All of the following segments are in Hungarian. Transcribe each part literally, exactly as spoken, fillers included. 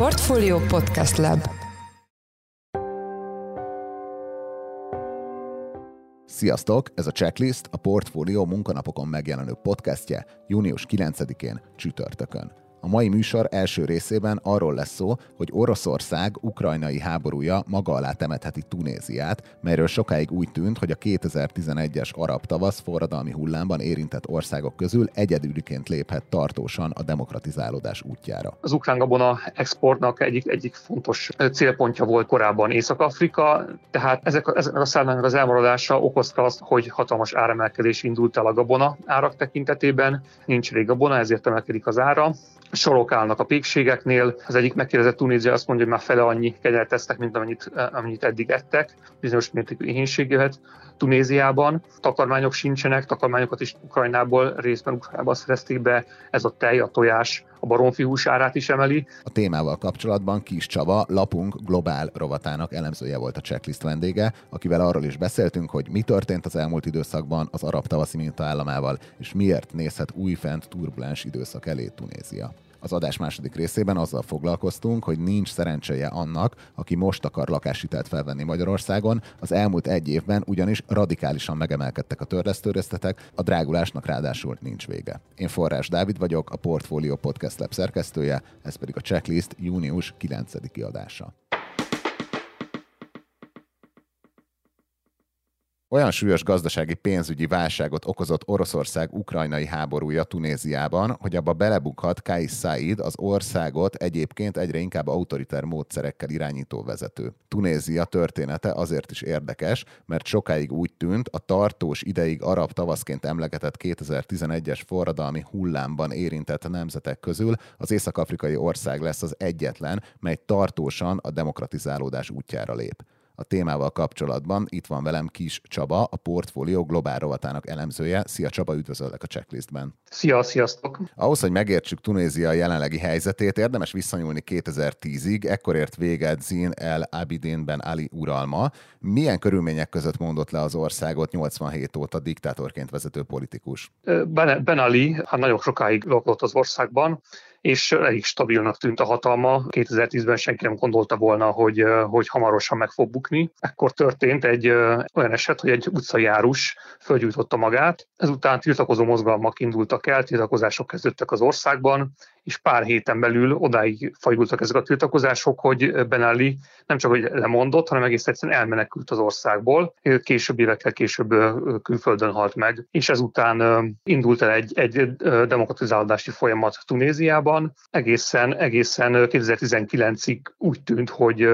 Portfolio Podcast Lab. Sziasztok! Ez a Checklist, a Portfolio munkanapokon megjelenő podcastje június kilencedikén csütörtökön. A mai műsor első részében arról lesz szó, hogy Oroszország ukrajnai háborúja maga alá temetheti Tunéziát, melyről sokáig úgy tűnt, hogy a kétezer-tizenegyes arab tavasz forradalmi hullámban érintett országok közül egyedüliként léphet tartósan a demokratizálódás útjára. Az ukrán gabona exportnak egyik, egyik fontos célpontja volt korábban Észak-Afrika, tehát ezek, ezek a szállnak az elmaradása okozta azt, hogy hatalmas áremelkedés indult el a gabona árak tekintetében. Nincs rég gabona, ezért emelkedik az ára. Sorok állnak a pékségeknél. Az egyik megkérdezett tunéziai azt mondja, hogy már fele annyi kenyeret esznek, mint amennyit, amennyit eddig ettek. Bizonyos mértékű éhénység jöhet Tunéziában. Takarmányok sincsenek, takarmányokat is Ukrajnából, részben Ukrajnából szerezték be. Ez a tej, a tojás, a baromfihús árát is emeli. A témával kapcsolatban Kiss Csaba, lapunk globál rovatának elemzője volt a Checklist vendége, akivel arról is beszéltünk, hogy mi történt az elmúlt időszakban az arab tavaszi mintaállamával, és miért nézhet újfent turbulens időszak elé Tunézia. Az adás második részében azzal foglalkoztunk, hogy nincs szerencséje annak, aki most akar lakáshitelt felvenni Magyarországon, az elmúlt egy évben ugyanis radikálisan megemelkedtek a törlesztőrészletek, a drágulásnak ráadásul nincs vége. Én Forrás Dávid vagyok, a Portfolio Podcast Lab szerkesztője, ez pedig a Checklist június kilencediki adása. Olyan súlyos gazdasági pénzügyi válságot okozott Oroszország-ukrajnai háborúja Tunéziában, hogy abba belebukhat Kaïs Saïed, az országot egyébként egyre inkább autoriter módszerekkel irányító vezető. Tunézia története azért is érdekes, mert sokáig úgy tűnt, a tartós ideig arab tavaszként emlegetett kétezer-tizenegyes forradalmi hullámban érintett nemzetek közül az észak-afrikai ország lesz az egyetlen, mely tartósan a demokratizálódás útjára lép. A témával kapcsolatban itt van velem Kiss Csaba, a Portfolio globál rovatának elemzője. Szia Csaba, üdvözöllek a Checklistben. Szia, sziasztok! Ahhoz, hogy megértsük Tunézia jelenlegi helyzetét, érdemes visszanyúlni kétezer-tízig, ekkor ért véget Zine El Abidine Ben Ali uralma. Milyen körülmények között mondott le az országot nyolcvanhét óta diktátorként vezető politikus? Ben, ben Ali hát nagyon sokáig lakott az országban, és elég stabilnak tűnt a hatalma. kétezer-tízben senki nem gondolta volna, hogy, hogy hamarosan meg fog bukni. Ekkor történt egy olyan eset, hogy egy utcajárus fölgyújtotta magát. Ezután tiltakozó mozgalmak indultak el, tiltakozások kezdődtek az országban, és pár héten belül odáig fajultak ezek a tiltakozások, hogy Ben Ali nem csak hogy lemondott, hanem egész egyszerűen elmenekült az országból. Később, évekkel később külföldön halt meg, és ezután indult el egy, egy demokratizálódási folyamat Tunéziában. Egészen, egészen kétezer-tizenkilencig úgy tűnt, hogy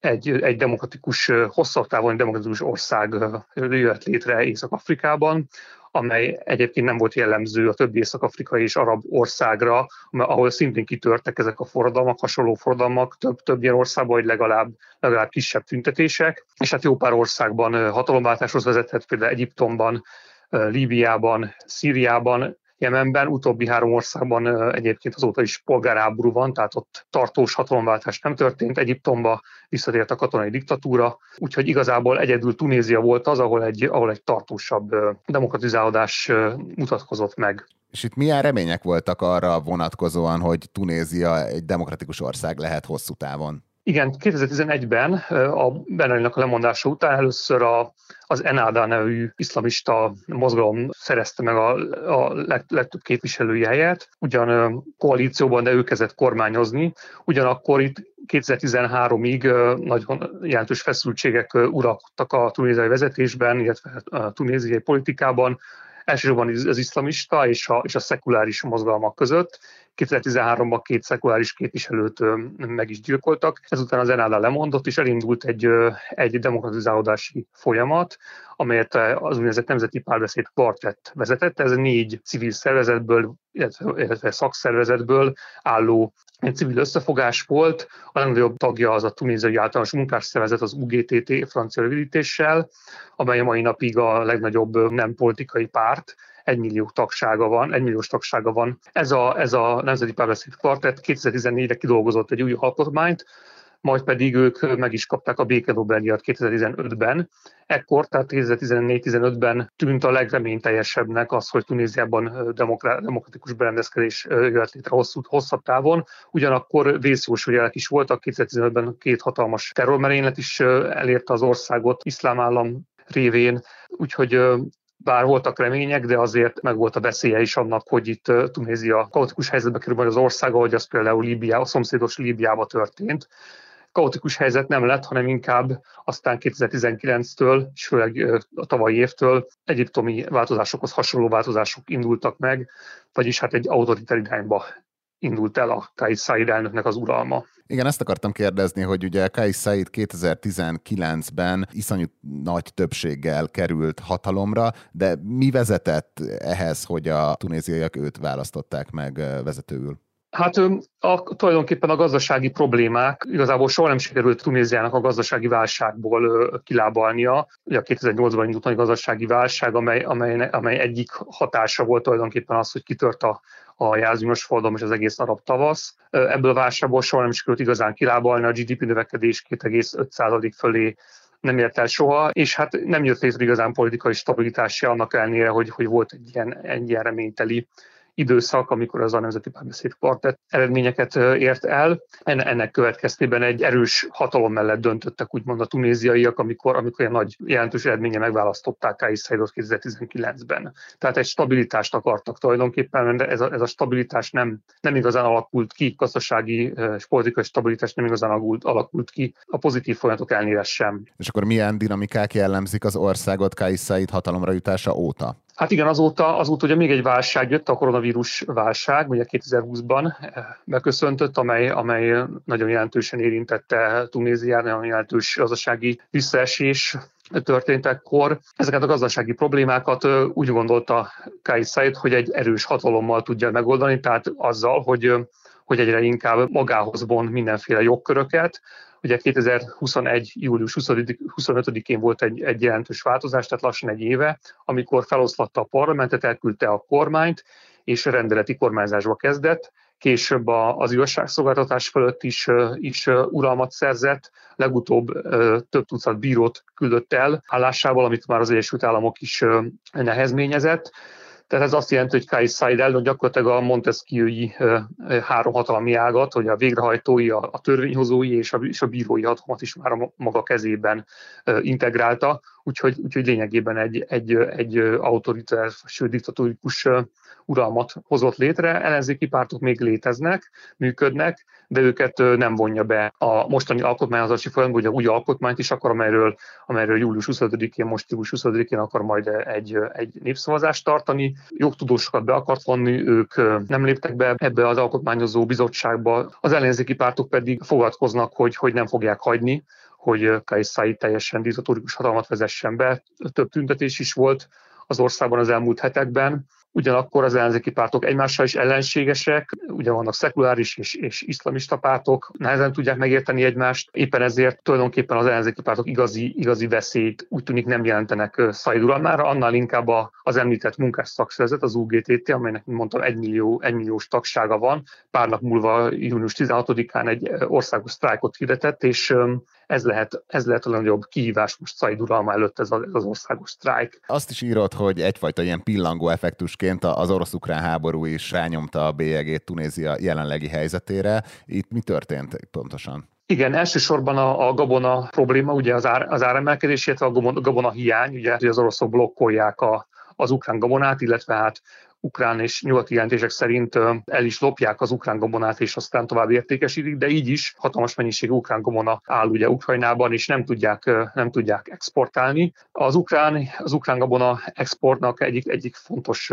egy, egy demokratikus, hosszabb távon demokratikus ország jött létre Észak-Afrikában, amely egyébként nem volt jellemző a többi észak-afrikai és arab országra, ahol szintén kitörtek ezek a forradalmak, hasonló forradalmak, több, több ilyen országban, vagy legalább, legalább kisebb tüntetések. És hát jó pár országban hatalomváltáshoz vezethet, például Egyiptomban, Líbiában, Szíriában, Jemenben, utóbbi három országban egyébként azóta is polgárháború van, tehát ott tartós hatalomváltás nem történt, Egyiptomba visszatért a katonai diktatúra, úgyhogy igazából egyedül Tunézia volt az, ahol egy, ahol egy tartósabb demokratizálódás mutatkozott meg. És itt milyen remények voltak arra vonatkozóan, hogy Tunézia egy demokratikus ország lehet hosszú távon? Igen, kétezer-tizenegyben a Ben Alinak a lemondása után először a, az Ennahda nevű iszlamista mozgalom szerezte meg a, a leg, legtöbb képviselői helyet, ugyan koalícióban, de ő kezdett kormányozni, ugyanakkor itt kétezer-tizenháromig nagyon jelentős feszültségek uralkodtak a tunéziai vezetésben, illetve a tunéziai politikában, elsősorban az iszlamista és a, és a szekuláris mozgalmak között. kétezer-tizenháromban két szekuláris képviselőt meg is gyilkoltak, ezután az Ennahda lemondott, és elindult egy, egy demokratizálódási folyamat, amelyet az úgynevezett Nemzeti Párbeszéd Kvartett vezetett. Ez négy civil szervezetből, illetve, illetve szakszervezetből álló civil összefogás volt. A legnagyobb tagja az a tunéziai általános munkásszervezet, az u gé té té francia rövidítéssel, amely a mai napig a legnagyobb nem politikai párt, egymillió tagsága van, egymilliós tagsága van. Ez a, ez a Nemzeti Párbeszéd Kvartett kétezer-tizennégyre kidolgozott egy új alkotmányt, majd pedig ők meg is kapták a béke Nobel-díjat kétezer-tizenötben. Ekkor, tehát kétezer-tizennégy-tizenötben tűnt a legreményteljesebbnek az, hogy Tunéziában demokratikus berendezkedés jött létre hosszú, hosszabb távon. Ugyanakkor vészjósló jelek is voltak, kétezer-tizenötben két hatalmas terrormerénylet is elérte az országot iszlám állam révén, úgyhogy bár voltak remények, de azért meg volt a veszélye is annak, hogy itt Tunézia kaotikus helyzetbe kerül majd az ország, ahogy az például Líbia, a szomszédos Líbiába történt. Kaotikus helyzet nem lett, hanem inkább aztán kétezer-tizenkilenctől, és főleg a tavalyi évtől egyiptomi változásokhoz hasonló változások indultak meg, vagyis hát egy autoriter irányba indult el a Kaïs Saïed elnöknek az uralma. Igen, ezt akartam kérdezni, hogy ugye Kaïs Saïed kétezer-tizenkilencben iszonyú nagy többséggel került hatalomra, de mi vezetett ehhez, hogy a tunéziaiak őt választották meg vezetőül? Hát a, tulajdonképpen a gazdasági problémák, igazából soha nem sikerült Tunéziának a gazdasági válságból kilábalnia. Ugye a kétezer-nyolcban indult nagy gazdasági válság, amely, amely, amely egyik hatása volt tulajdonképpen az, hogy kitört a a jázmos forradalom és az egész arab tavasz. Ebből a válságból soha nem sikerült igazán kilábalni, a gé dé pé növekedés két egész öt százalék fölé nem ért el soha, és hát nem jött létre igazán politikai stabilitás se, annak ellenére, hogy, hogy volt egy ilyen, egy ilyen reményteli időszak, amikor az a Nemzeti Párbeszéd Kvartett eredményeket ért el. Ennek következtében egy erős hatalom mellett döntöttek úgymond a tunéziaiak, amikor, amikor ilyen nagy jelentős eredménye megválasztották Kaïs Saïedot kétezer-tizenkilencben. Tehát egy stabilitást akartak tulajdonképpen, mert ez a, ez a stabilitás nem, nem igazán alakult ki, gazdasági és politikai stabilitás nem igazán alakult ki, a pozitív folyamatok ellenére sem. És akkor milyen dinamikák jellemzik az országot Kaïs Saïed hatalomra jutása óta? Hát igen, azóta, azóta ugye még egy válság jött, a koronavírus válság, ugye kétezer-húszban beköszöntött, amely, amely nagyon jelentősen érintette Tunéziát, nagyon jelentős gazdasági visszaesés történt ekkor. Ezeket a gazdasági problémákat úgy gondolta Kaïs Saïed, hogy egy erős hatalommal tudja megoldani, tehát azzal, hogy, hogy egyre inkább magához von mindenféle jogköröket. Ugye kétezer-huszonegy július huszonötödikén volt egy, egy jelentős változás, tehát lassan egy éve, amikor feloszlatta a parlamentet, elküldte a kormányt, és rendeleti kormányzásba kezdett. Később az igazságszolgáltatás fölött is, is uralmat szerzett, legutóbb több tucat bírót küldött el állásával, amit már az Egyesült Államok is nehezményezett. Tehát ez azt jelenti, hogy Kaïs Saïed elnök gyakorlatilag a Montesquieu-i három hatalmi ágat, hogy a végrehajtói, a törvényhozói és a, és a bírói hatalmat is már a maga kezében integrálta, úgyhogy, úgyhogy lényegében egy, egy, egy autoriter, sőt diktatórikus uralmat hozott létre. Ellenzéki pártok még léteznek, működnek, de őket nem vonja be a mostani alkotmányozási folyamatban, ugye új alkotmányt is akar, amelyről, amelyről július huszonötödikén, most július huszonötödikén akar majd egy, egy népszavazást tartani. Jogtudósokat be akart vonni, ők nem léptek be ebbe az alkotmányozó bizottságba. Az ellenzéki pártok pedig fogadkoznak, hogy, hogy nem fogják hagyni, hogy Kaïs Saïed teljesen diktatórikus hatalmat vezessen be. Több tüntetés is volt az országban az elmúlt hetekben. Ugyanakkor az ellenzéki pártok egymással is ellenségesek, ugye vannak szekuláris és, és iszlamista pártok, nehezen tudják megérteni egymást, éppen ezért tulajdonképpen az ellenzéki pártok igazi, igazi veszélyt úgy tűnik nem jelentenek Saïed uralmára, annál inkább az említett munkás szakszervezet, az u gé té té, amelynek, mint mondtam, egymillió, egymilliós tagsága van. Pár nap múlva június tizenhatodikán egy országos sztrájkot hirdetett, és ez lehet, ez lehet a legnagyobb kihívás most Saïed uralma előtt, ez az országos sztrájk. Azt is írod, hogy egyfajta ilyen pillangó effektusként az orosz-ukrán háború is rányomta a bélyegét Tunézia jelenlegi helyzetére. Itt mi történt pontosan? Igen, elsősorban a, a gabona probléma, ugye az, ár, az áremelkedés, illetve a gabona hiány, ugye az oroszok blokkolják a, az ukrán gabonát, illetve hát ukrán és nyugati jelentések szerint el is lopják az ukrán gabonát, és aztán tovább értékesítik, de így is hatalmas mennyiségű ukrán gabona áll ugye Ukrajnában, és nem tudják, nem tudják exportálni. Az ukrán, az ukrán gabona exportnak egyik, egyik fontos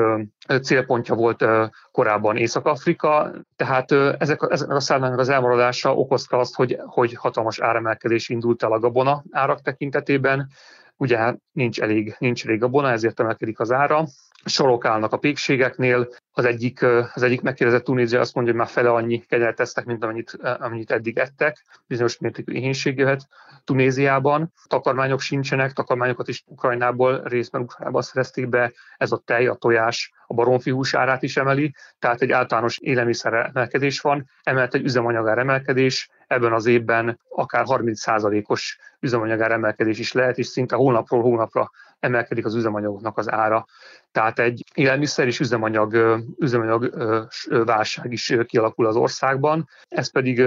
célpontja volt korábban Észak-Afrika, tehát ezek, ezeknek a szállnak az elmaradása okozta azt, hogy, hogy hatalmas áremelkedés indult el a gabona árak tekintetében. Ugye nincs elég, nincs elég gabona, ezért emelkedik az ára. sorok állnak a pékségeknél. Az egyik, az egyik megkérdezett tunéziai azt mondja, hogy már fele annyi kenyeret esznek, mint amennyit, amennyit eddig ettek. Bizonyos mértékű éhénység jöhet Tunéziában. Takarmányok sincsenek, takarmányokat is Ukrajnából, részben Ukrajnából szerezték be. Ez a tej, a tojás, a baromfihús árát is emeli, tehát egy általános élelmiszer emelkedés van, emellett egy üzemanyagár emelkedés, ebben az évben akár harminc százalékos üzemanyagár emelkedés is lehet, és szinte hónapról hónapra emelkedik az üzemanyagoknak az ára. Tehát egy élelmiszer és üzemanyag, üzemanyag válság is kialakul az országban, ez pedig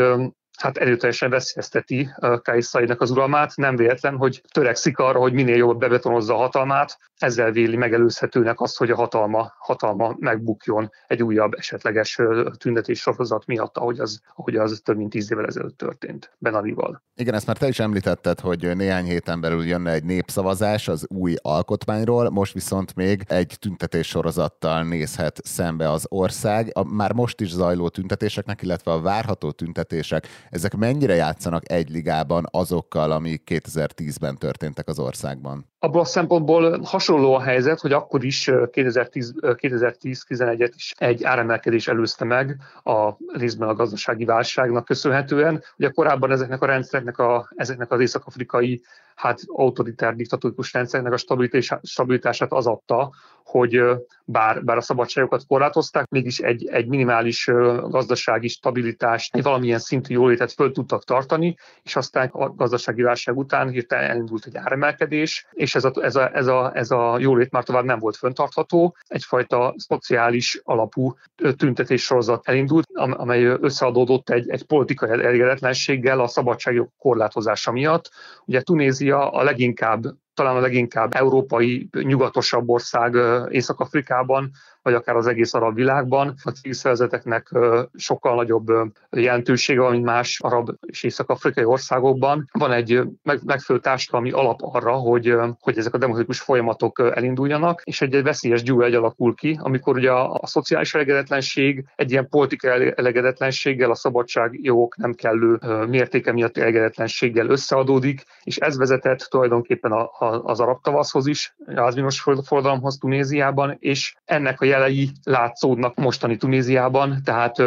hát erőteljesen veszélyezteti Kaïs Saïednek az uralmát, nem véletlen, hogy törekszik arra, hogy minél jobban bebetonozza a hatalmát, ezzel véli megelőzhetőnek azt, hogy a hatalma, hatalma megbukjon egy újabb esetleges tüntetés sorozat miatt, ahogy az, ahogy az több mint tíz évvel ezelőtt történt Ben Alival. Igen, ezt már te is említetted, hogy néhány héten belül jönne egy népszavazás az új alkotmányról, most viszont még egy tüntetés sorozattal nézhet szembe az ország. A már most is zajló tüntetéseknek, illetve a várható tüntetések, ezek mennyire játszanak egy ligában azokkal, amik kétezer-tízben történtek az országban? Abban a szempontból hasonló a helyzet, hogy akkor is kétezer-tíz kétezer-tizenegyet is egy áremelkedés előzte meg a részben a gazdasági válságnak köszönhetően. Ugye korábban ezeknek a rendszereknek, a, ezeknek az észak-afrikai hát autoritár diktatórikus rendszereknek a stabilitás, stabilitását az adta, hogy bár, bár a szabadságokat korlátozták, mégis egy, egy minimális gazdasági stabilitást, egy valamilyen szintű jólétet föl tudtak tartani, és aztán a gazdasági válság után hirtelen elindult egy áremelkedés, és ez a, ez a, ez a, ez a jólét már tovább nem volt fenntartható. Egyfajta szociális alapú tüntetéssorozat elindult, amely összeadódott egy, egy politikai elégedetlenséggel a szabadságjog korlátozása miatt. Ugye Tunézia a leginkább talán a leginkább európai, nyugatosabb ország Észak-Afrikában, vagy akár az egész arab világban. A civil szervezeteknek sokkal nagyobb jelentősége van, mint más arab és észak-afrikai országokban. Van egy megfelelő társadalmi alap arra, hogy, hogy ezek a demokratikus folyamatok elinduljanak, és egy veszélyes gyújjegy alakul ki, amikor ugye a, a szociális elegedetlenség egy ilyen politikai elegedetlenséggel, a szabadságjogok nem kellő mértéke miatt elégedetlenséggel összeadódik, és ez vezetett tulajdonképpen a az arab tavaszhoz is, az minos forradalomhoz Tunéziában, és ennek a jelei látszódnak mostani Tunéziában, tehát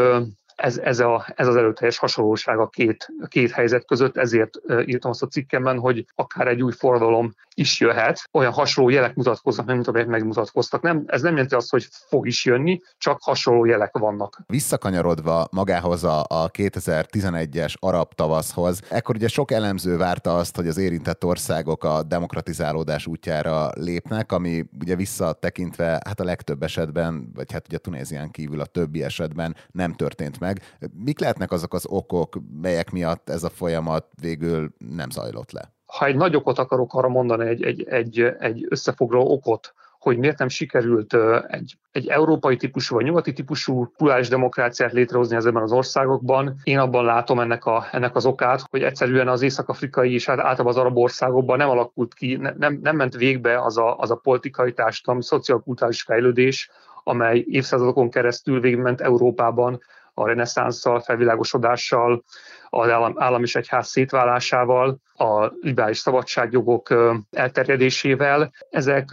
ez, ez, a, ez az előteljes hasonlóság a két, a két helyzet között, ezért írtam azt a cikkemben, hogy akár egy új forradalom is jöhet, olyan hasonló jelek mutatkoznak, mint amelyek megmutatkoztak. Nem, ez nem jelenti azt, hogy fog is jönni, csak hasonló jelek vannak. Visszakanyarodva magához a, a kétezer-tizenegyes arab tavaszhoz, ekkor ugye sok elemző várta azt, hogy az érintett országok a demokratizálódás útjára lépnek, ami ugye visszatekintve hát a legtöbb esetben, vagy hát ugye Tunézián kívül a többi esetben nem történt meg. Meg. Mik lehetnek azok az okok, melyek miatt ez a folyamat végül nem zajlott le? Ha egy nagy okot akarok arra mondani, egy, egy, egy, egy összefoglaló okot, hogy miért nem sikerült egy, egy európai típusú vagy nyugati típusú plurális demokráciát létrehozni ezekben az országokban. Én abban látom ennek, a, ennek az okát, hogy egyszerűen az észak-afrikai és általában az arab országokban nem alakult ki, nem, nem ment végbe az a, az a politikai társadalmi, szociokulturális fejlődés, amely évszázadokon keresztül végigment Európában, a reneszánszal, felvilágosodással, az állam, állam és egyház szétválásával, a liberális szabadságjogok elterjedésével. Ezek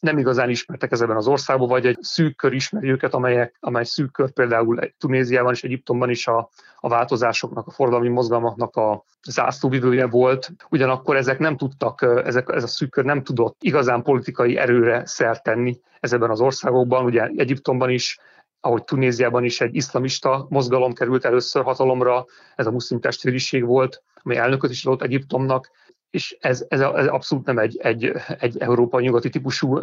nem igazán ismertek ezekben az országban, vagy egy szűk kör ismeri őket, amelyek, amely szűk kör például Tunéziában és Egyiptomban is a, a változásoknak, a forradalmi mozgalmaknak a zászlóvivője volt. Ugyanakkor ezek nem tudtak, ezek, ez a szűk kör nem tudott igazán politikai erőre szert tenni ezekben az országokban, ugye Egyiptomban is, ahogy Tunéziában is egy iszlamista mozgalom került először hatalomra, ez a muszlim testvériség volt, amely elnököt is adott Egyiptomnak, és ez, ez, ez abszolút nem egy, egy, egy európai-nyugati típusú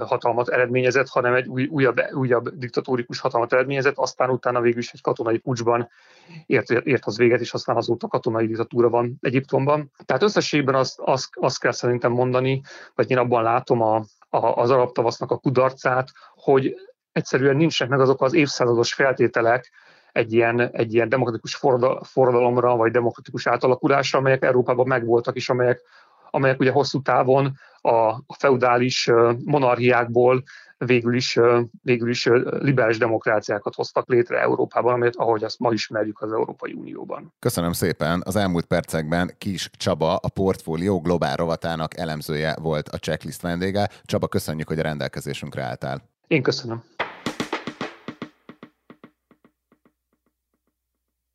hatalmat eredményezett, hanem egy új, újabb, újabb diktatórikus hatalmat eredményezett, aztán utána végül is egy katonai pucsban ért, ért az véget, és aztán azóta katonai diktatúra van Egyiptomban. Tehát összességben azt, azt, azt kell szerintem mondani, vagy én abban látom a, a, az arab tavasznak a kudarcát, hogy egyszerűen nincsenek meg azok az évszázados feltételek egy ilyen, egy ilyen demokratikus forradalomra, vagy demokratikus átalakulásra, amelyek Európában megvoltak, és amelyek, amelyek ugye hosszú távon a, a feudális monarchiákból végül is, végül is liberális demokráciákat hoztak létre Európában, amelyet ahogy azt ma ismerjük az Európai Unióban. Köszönöm szépen! Az elmúlt percekben Kiss Csaba, a Portfolio globál rovatának elemzője volt a Checklist vendége. Csaba, köszönjük, hogy a rendelkezésünkre álltál. Én köszönöm.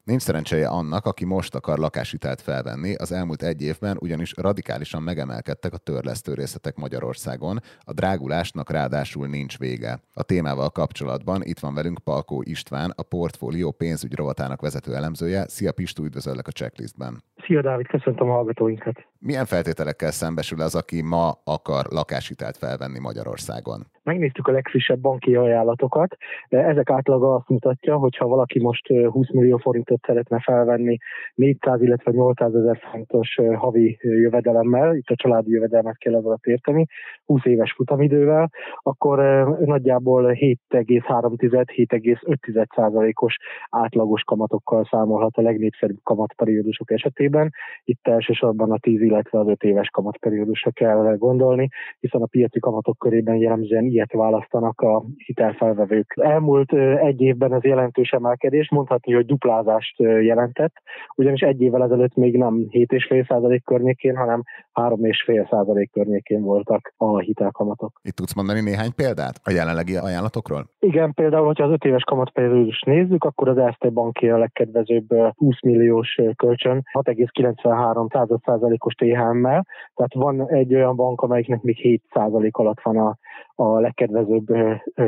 Nincs szerencséje annak, aki most akar lakáshitelt felvenni, az elmúlt egy évben ugyanis radikálisan megemelkedtek a törlesztő részletek Magyarországon, a drágulásnak ráadásul nincs vége. A témával kapcsolatban itt van velünk Palkó István, a Portfolio pénzügy rovatának vezető elemzője. Szia Pistú, üdvözöllek a Checklistben! Szia Dávid, köszöntöm a hallgatóinkat! Milyen feltételekkel szembesül az, aki ma akar lakáshitelt felvenni Magyarországon? Megnéztük a legfrissebb banki ajánlatokat. Ezek átlaga azt mutatja, hogy ha valaki most húsz millió forintot szeretne felvenni négyszáz, illetve nyolcszázezer forintos havi jövedelemmel, itt a családi jövedelmet kell ezzel érteni, húsz éves futamidővel, akkor nagyjából hét egész három tized-hét egész öt tized százalékos átlagos kamatokkal számolhat a legnépszerűbb kamatperiódusok esetében. Itt elsősorban a tíz, illetve az öt éves kamatperiódusra kell gondolni, hiszen a piaci kamatok körében jellemzően ilyet választanak a hitelfelvevők. Elmúlt egy évben ez jelentős emelkedés, mondhatni, hogy duplázást jelentett, ugyanis egy évvel ezelőtt még nem hét egész öt tized százalék környékén, hanem három egész öt tized százalék környékén voltak a hitelkamatok. Itt tudsz mondani néhány példát a jelenlegi ajánlatokról? Igen, például, hogyha az öt éves kamatperiódust nézzük, akkor az Erste Banké a legkedvezőbb húsz milliós kölcsön hat egész kilencvenhárom tized százalékos té há emmel, tehát van egy olyan bank, amelyiknek még hét százalék alatt van a, a legkedvezőbb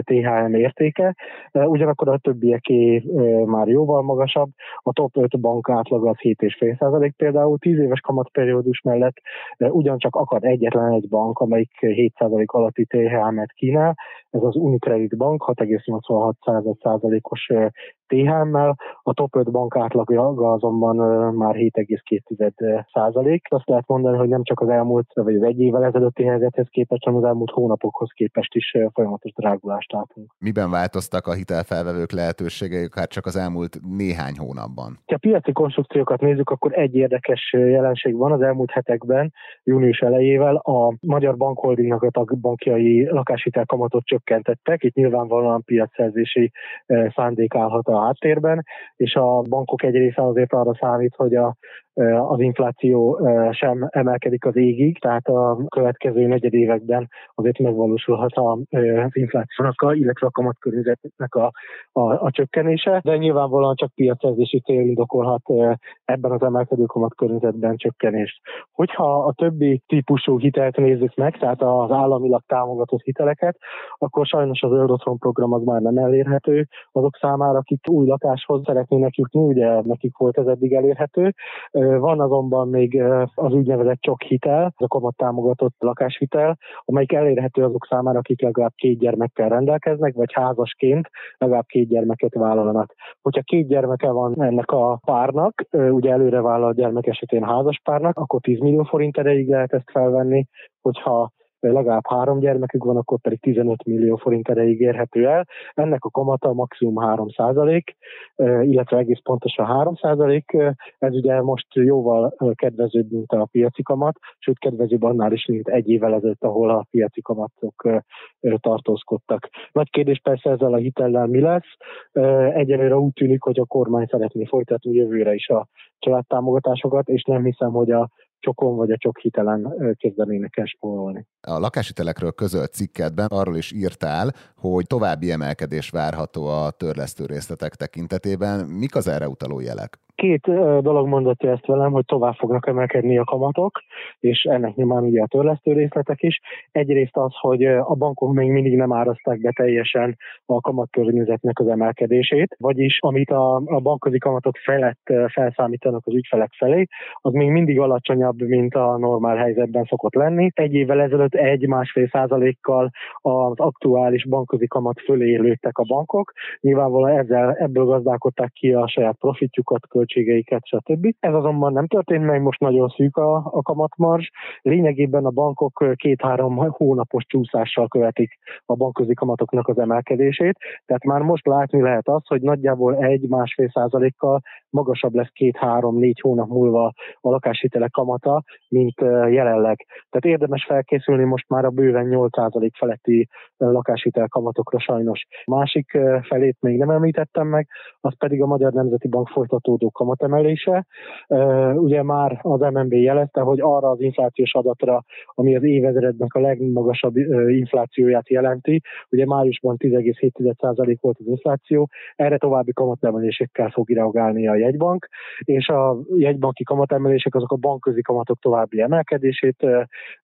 té há em értéke, ugyanakkor a többieké már jóval magasabb, a top öt bank átlaga az hét egész öt tized százalék például, tíz éves kamatperiódus mellett ugyancsak akad egyetlen egy bank, amelyik hét százalék alatti té há emet kínál, ez az Unicredit Bank hat egész nyolcvanhat tized százalékos té há emmel, a top öt bank átlagja azonban már hét egész két tized százalék. Azt lehet mondani, hogy nem csak az elmúlt, vagy az egy évvel ezelőtti helyzethez képest, hanem az elmúlt hónapokhoz képest is folyamatos drágulást látunk. Miben változtak a hitelfelvevők lehetőségei, akár csak az elmúlt néhány hónapban? Ha piaci konstrukciókat nézzük, akkor egy érdekes jelenség van. Az elmúlt hetekben, június elejével a Magyar Bank Holdingnak a tagbankjai lakáshitel kamatot csökkentettek. Itt nyilvánvalóan piacszerzési szándék állhat a háttérben, és a bankok egy része azért arra számít, hogy a, az infláció sem emelkedik az égig, tehát a következő negyed években azért megvalósulhat az inflációnak, illetve a kamatkörnyezetnek a, a, a csökkenése, de nyilvánvalóan csak piacszerzési cél indokolhat ebben az emelkedő kamatkörnyezetben csökkenést. Hogyha a többi típusú hitelt nézzük meg, tehát az államilag támogatott hiteleket, akkor sajnos az Eurotron program az már nem elérhető azok számára, akik új lakáshoz szeretnének jutni, ugye nekik volt ez eddig elérhető. Van azonban még az úgynevezett csok hitel, a kamat támogatott lakáshitel, amelyik elérhető azok számára, akik legalább két gyermekkel rendelkeznek, vagy házasként legalább két gyermeket vállalnak. Hogyha két gyermeke van ennek a párnak, ugye előre vállalt gyermek esetén házas párnak, akkor tíz millió forint erejéig lehet ezt felvenni, hogyha legalább három gyermekük van, akkor pedig tizenöt millió forint erejéig érhető el. Ennek a kamata maximum három százalék, illetve egész pontosan három százalék. Ez ugye most jóval kedvezőbb, mint a piaci kamat, sőt kedvezőbb annál is, mint egy évvel ezelőtt, ahol a piaci kamatok tartózkodtak. Nagy kérdés persze ezzel a hitellel mi lesz. Egyelőre úgy tűnik, hogy a kormány szeretné folytatni jövőre is a családtámogatásokat, és nem hiszem, hogy a csokon vagy a csok hitelen kezdenének el spórolni. A lakáshitelekről közölt cikketben arról is írtál, hogy további emelkedés várható a törlesztő részletek tekintetében. Mik az erre utaló jelek? Két dolog mondatja ezt velem, hogy tovább fognak emelkedni a kamatok, és ennek nyilván ugye a törlesztő részletek is. Egyrészt az, hogy a bankok még mindig nem árazták be teljesen a kamatkörnyezetnek az emelkedését, vagyis amit a, a bankközi kamatok felett felszámítanak az ügyfelek felé, az még mindig alacsonyabb, mint a normál helyzetben szokott lenni. Egy évvel ezelőtt egy-másfél százalékkal az aktuális bank nemzetközi kamat fölé lőttek a bankok, nyilvánvalóan ezzel, ebből gazdálkodták ki a saját profitjukat, költségeiket, stb. Ez azonban nem történt meg, most nagyon szűk a, a kamatmarzs. Lényegében a bankok két-három hónapos csúszással követik a bankközi kamatoknak az emelkedését, tehát már most látni lehet azt, hogy nagyjából egy-másfél százalékkal magasabb lesz két-három-négy hónap múlva a lakáshitele kamata, mint jelenleg. Tehát érdemes felkészülni most már a bőven nyolc százalék feletti lakáshitel kamatokra sajnos. Másik felét még nem említettem meg, az pedig a Magyar Nemzeti Bank folytatódó kamatemelése. Ugye már az em en bé jelezte, hogy arra az inflációs adatra, ami az évezrednek a legmagasabb inflációját jelenti, ugye májusban tíz egész hét százalék volt az infláció, erre további kamatemelésekkel fog reagálni a jegybank, és a jegybanki kamatemelések azok a bankközi kamatok további emelkedését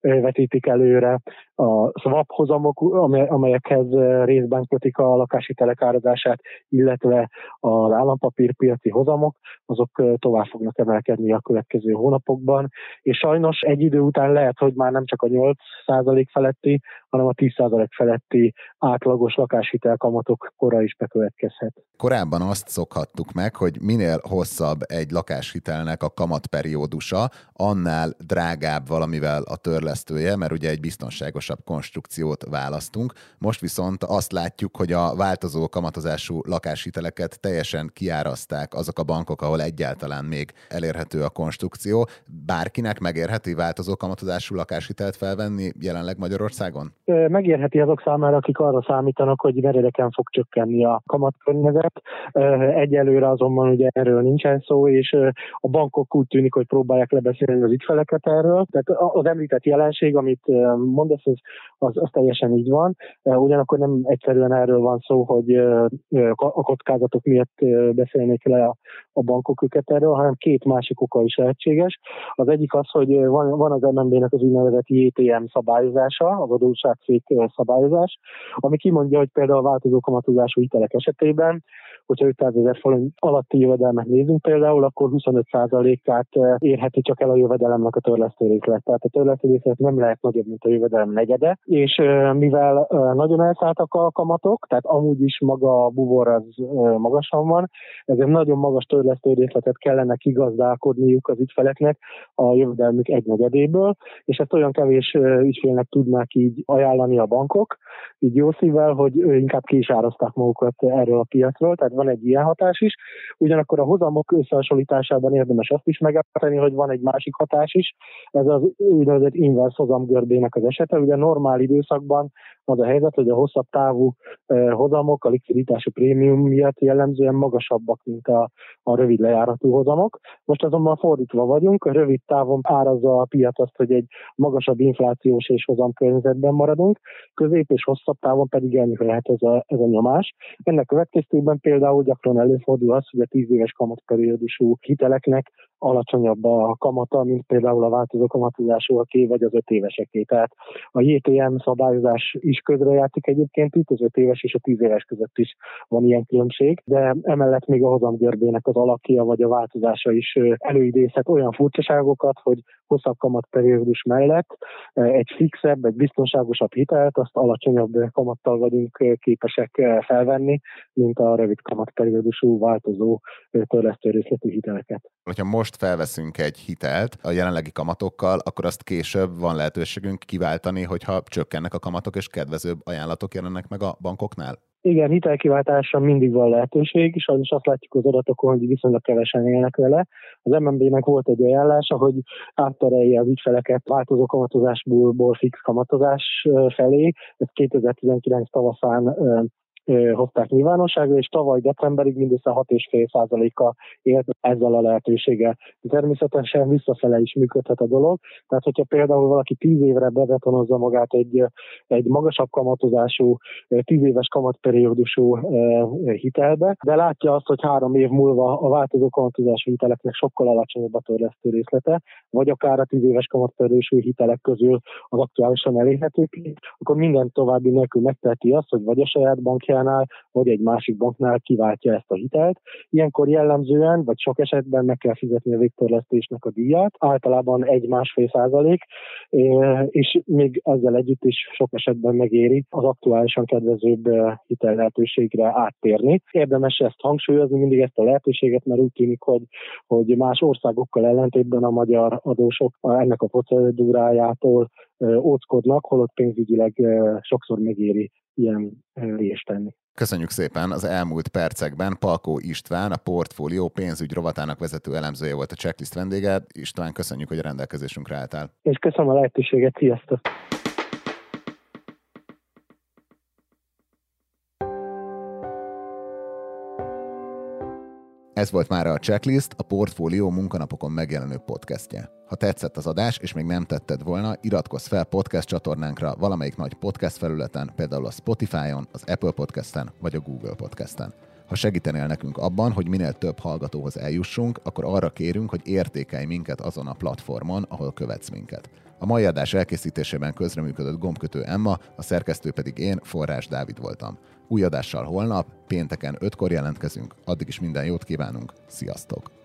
vetítik előre, a swap hozamok, amelyekhez részben kötik a lakáshitelek árazását, illetve az állampapírpiaci hozamok, azok tovább fognak emelkedni a következő hónapokban, és sajnos egy idő után lehet, hogy már nem csak a nyolc százalék feletti, hanem a tíz százalék feletti átlagos lakáshitel kamatok kora is bekövetkezhet. Korábban azt szokhattuk meg, hogy minél hosszabb egy lakáshitelnek a kamatperiódusa, annál drágább valamivel a törlesztője, mert ugye egy biztonságosabb konstrukciót választunk. Most viszont azt látjuk, hogy a változó kamatozású lakáshiteleket teljesen kiáraszták azok a bankok, ahol egyáltalán még elérhető a konstrukció. Bárkinek megérheti változó kamatozású lakáshitelt felvenni jelenleg Magyarországon? Megérheti azok számára, akik arra számítanak, hogy meredeken fog csökkenni a kamatkörnyezet. Egyelőre azonban ugye erről nincsen szó, és a bankok úgy tűnik, hogy próbálják lebeszélni az ügyfeleket erről. Tehát az említett jelenség, amit mondasz, az, az teljesen így van. Ugyanakkor nem egyszerűen erről van szó, hogy a kockázatok miatt beszélnék le a, a bankok őket erről, hanem két másik oka is lehetséges. Az egyik az, hogy van, van az em en bé-nek az úgynevezett i té em szabályozása, az adósságszék szabályozás, ami kimondja, hogy például a változó kamatozású hitelek esetében, hogyha ötszázezer forint alatti jövedelmet nézünk például, akkor huszonöt százalékát érheti csak el a jövedelemnek a törlesztő részlet. Tehát a törlesztő részlet nem lehet nagyobb, mint a jövedelem negyede, és mivel nagyon elszálltak a kamatok, tehát amúgy is maga a bubor az magasan van, ezért nagyon magas törlesztő részletet kellene kigazdálkodniuk az ügyfeleknek a jövedelmük egy negyedéből, és ezt olyan kevés ügyfélnek tudnák így ajánlani a bankok, így jó szívvel, hogy inkább ki is árazták magukat erről a piacról, tehát van egy ilyen hatás is. Ugyanakkor a hozamok összehasonlításában érdemes azt is megállítani, hogy van egy másik hatás is, ez az úgynevezett inverse hozamgörbének az esete. Ugye normál időszakban az a helyzet, hogy a hosszabb távú hozamok a likviditási prémium miatt jellemzően magasabbak, mint a, a rövid lejáratú hozamok. Most azonban fordítva vagyunk, a rövid távon árazza a piac azt, hogy egy magasabb inflációs és hozamkörnyezetben maradunk, közép és hosszabb távon pedig elnyúlhat ez a, ez a nyomás. Ennek következtében például gyakran előfordul az, hogy a tíz éves kamatperiódusú hiteleknek alacsonyabb a kamata, mint például a változó kamatozásúaké vagy az öt éveseké. Tehát a jé té em szabályozás is közrejátszik egyébként itt, az öt éves és a tíz éves között is van ilyen különbség, de emellett még a hozamgörbének az alakja vagy a változása is előidézhet olyan furcsaságokat, hogy hosszabb kamatperiódus mellett egy fixebb, egy biztonságosabb hitelt, azt alacsonyabb kamattal vagyunk képesek felvenni, mint a rövid kamatperiódusú változó törlesztő részletű hiteleket. Ha most felveszünk egy hitelt a jelenlegi kamatokkal, akkor azt később van lehetőségünk kiváltani, hogyha csökkennek a kamatok és kedvezőbb ajánlatok jelennek meg a bankoknál? Igen, hitelkiváltásra mindig van lehetőség, és sajnos azt látjuk az adatokon, hogy viszonylag kevesen élnek vele. Az em en bé-nek volt egy ajánlása, hogy átterelje az ügyfeleket változó kamatozásból fix kamatozás felé. Ez kétezer-tizenkilenc tavaszán hozták nyilvánosságra, és tavaly decemberig mindössze hat egész öt százaléka élt ezzel a lehetőséggel. Természetesen visszafele is működhet a dolog, tehát hogyha például valaki tíz évre bebetonozza magát egy, egy magasabb kamatozású, tíz éves kamatperiódusú hitelbe, de látja azt, hogy három év múlva a változó kamatozású hiteleknek sokkal alacsonyabb a törlesztő részlete, vagy akár a tíz éves kamatperiódusú hitelek közül az aktuálisan elérhetők, akkor minden további nélkül megteheti azt, hogy vagy a saját bankja bankjánál, vagy egy másik banknál kiváltja ezt a hitelt. Ilyenkor jellemzően, vagy sok esetben meg kell fizetni a végtörlesztésnek a díjat, általában egy-másfél százalék, és még ezzel együtt is sok esetben megéri az aktuálisan kedvezőbb hitel lehetőségre áttérni. Érdemes ezt hangsúlyozni, mindig ezt a lehetőséget, mert úgy tűnik, hogy, hogy más országokkal ellentétben a magyar adósok ennek a procedúrájától óckodnak, holott pénzügyileg sokszor megéri ilyen részt tenni. Köszönjük szépen! Az elmúlt percekben Palkó István, a Portfolio pénzügy rovatának vezető elemzője volt a Checklist vendége. István, köszönjük, hogy a rendelkezésünkre álltál. És köszönöm a lehetőséget, sziasztok! Ez volt mára a Checklist, a Portfolio munkanapokon megjelenő podcastje. Ha tetszett az adás, és még nem tetted volna, iratkozz fel podcast csatornánkra valamelyik nagy podcast felületen, például a Spotify-on, az Apple Podcasten vagy a Google Podcasten. Ha segítenél nekünk abban, hogy minél több hallgatóhoz eljussunk, akkor arra kérünk, hogy értékelj minket azon a platformon, ahol követsz minket. A mai adás elkészítésében közreműködött gombkötő Emma, a szerkesztő pedig én, Forrás Dávid voltam. Új adással holnap, pénteken ötkor jelentkezünk, addig is minden jót kívánunk, sziasztok!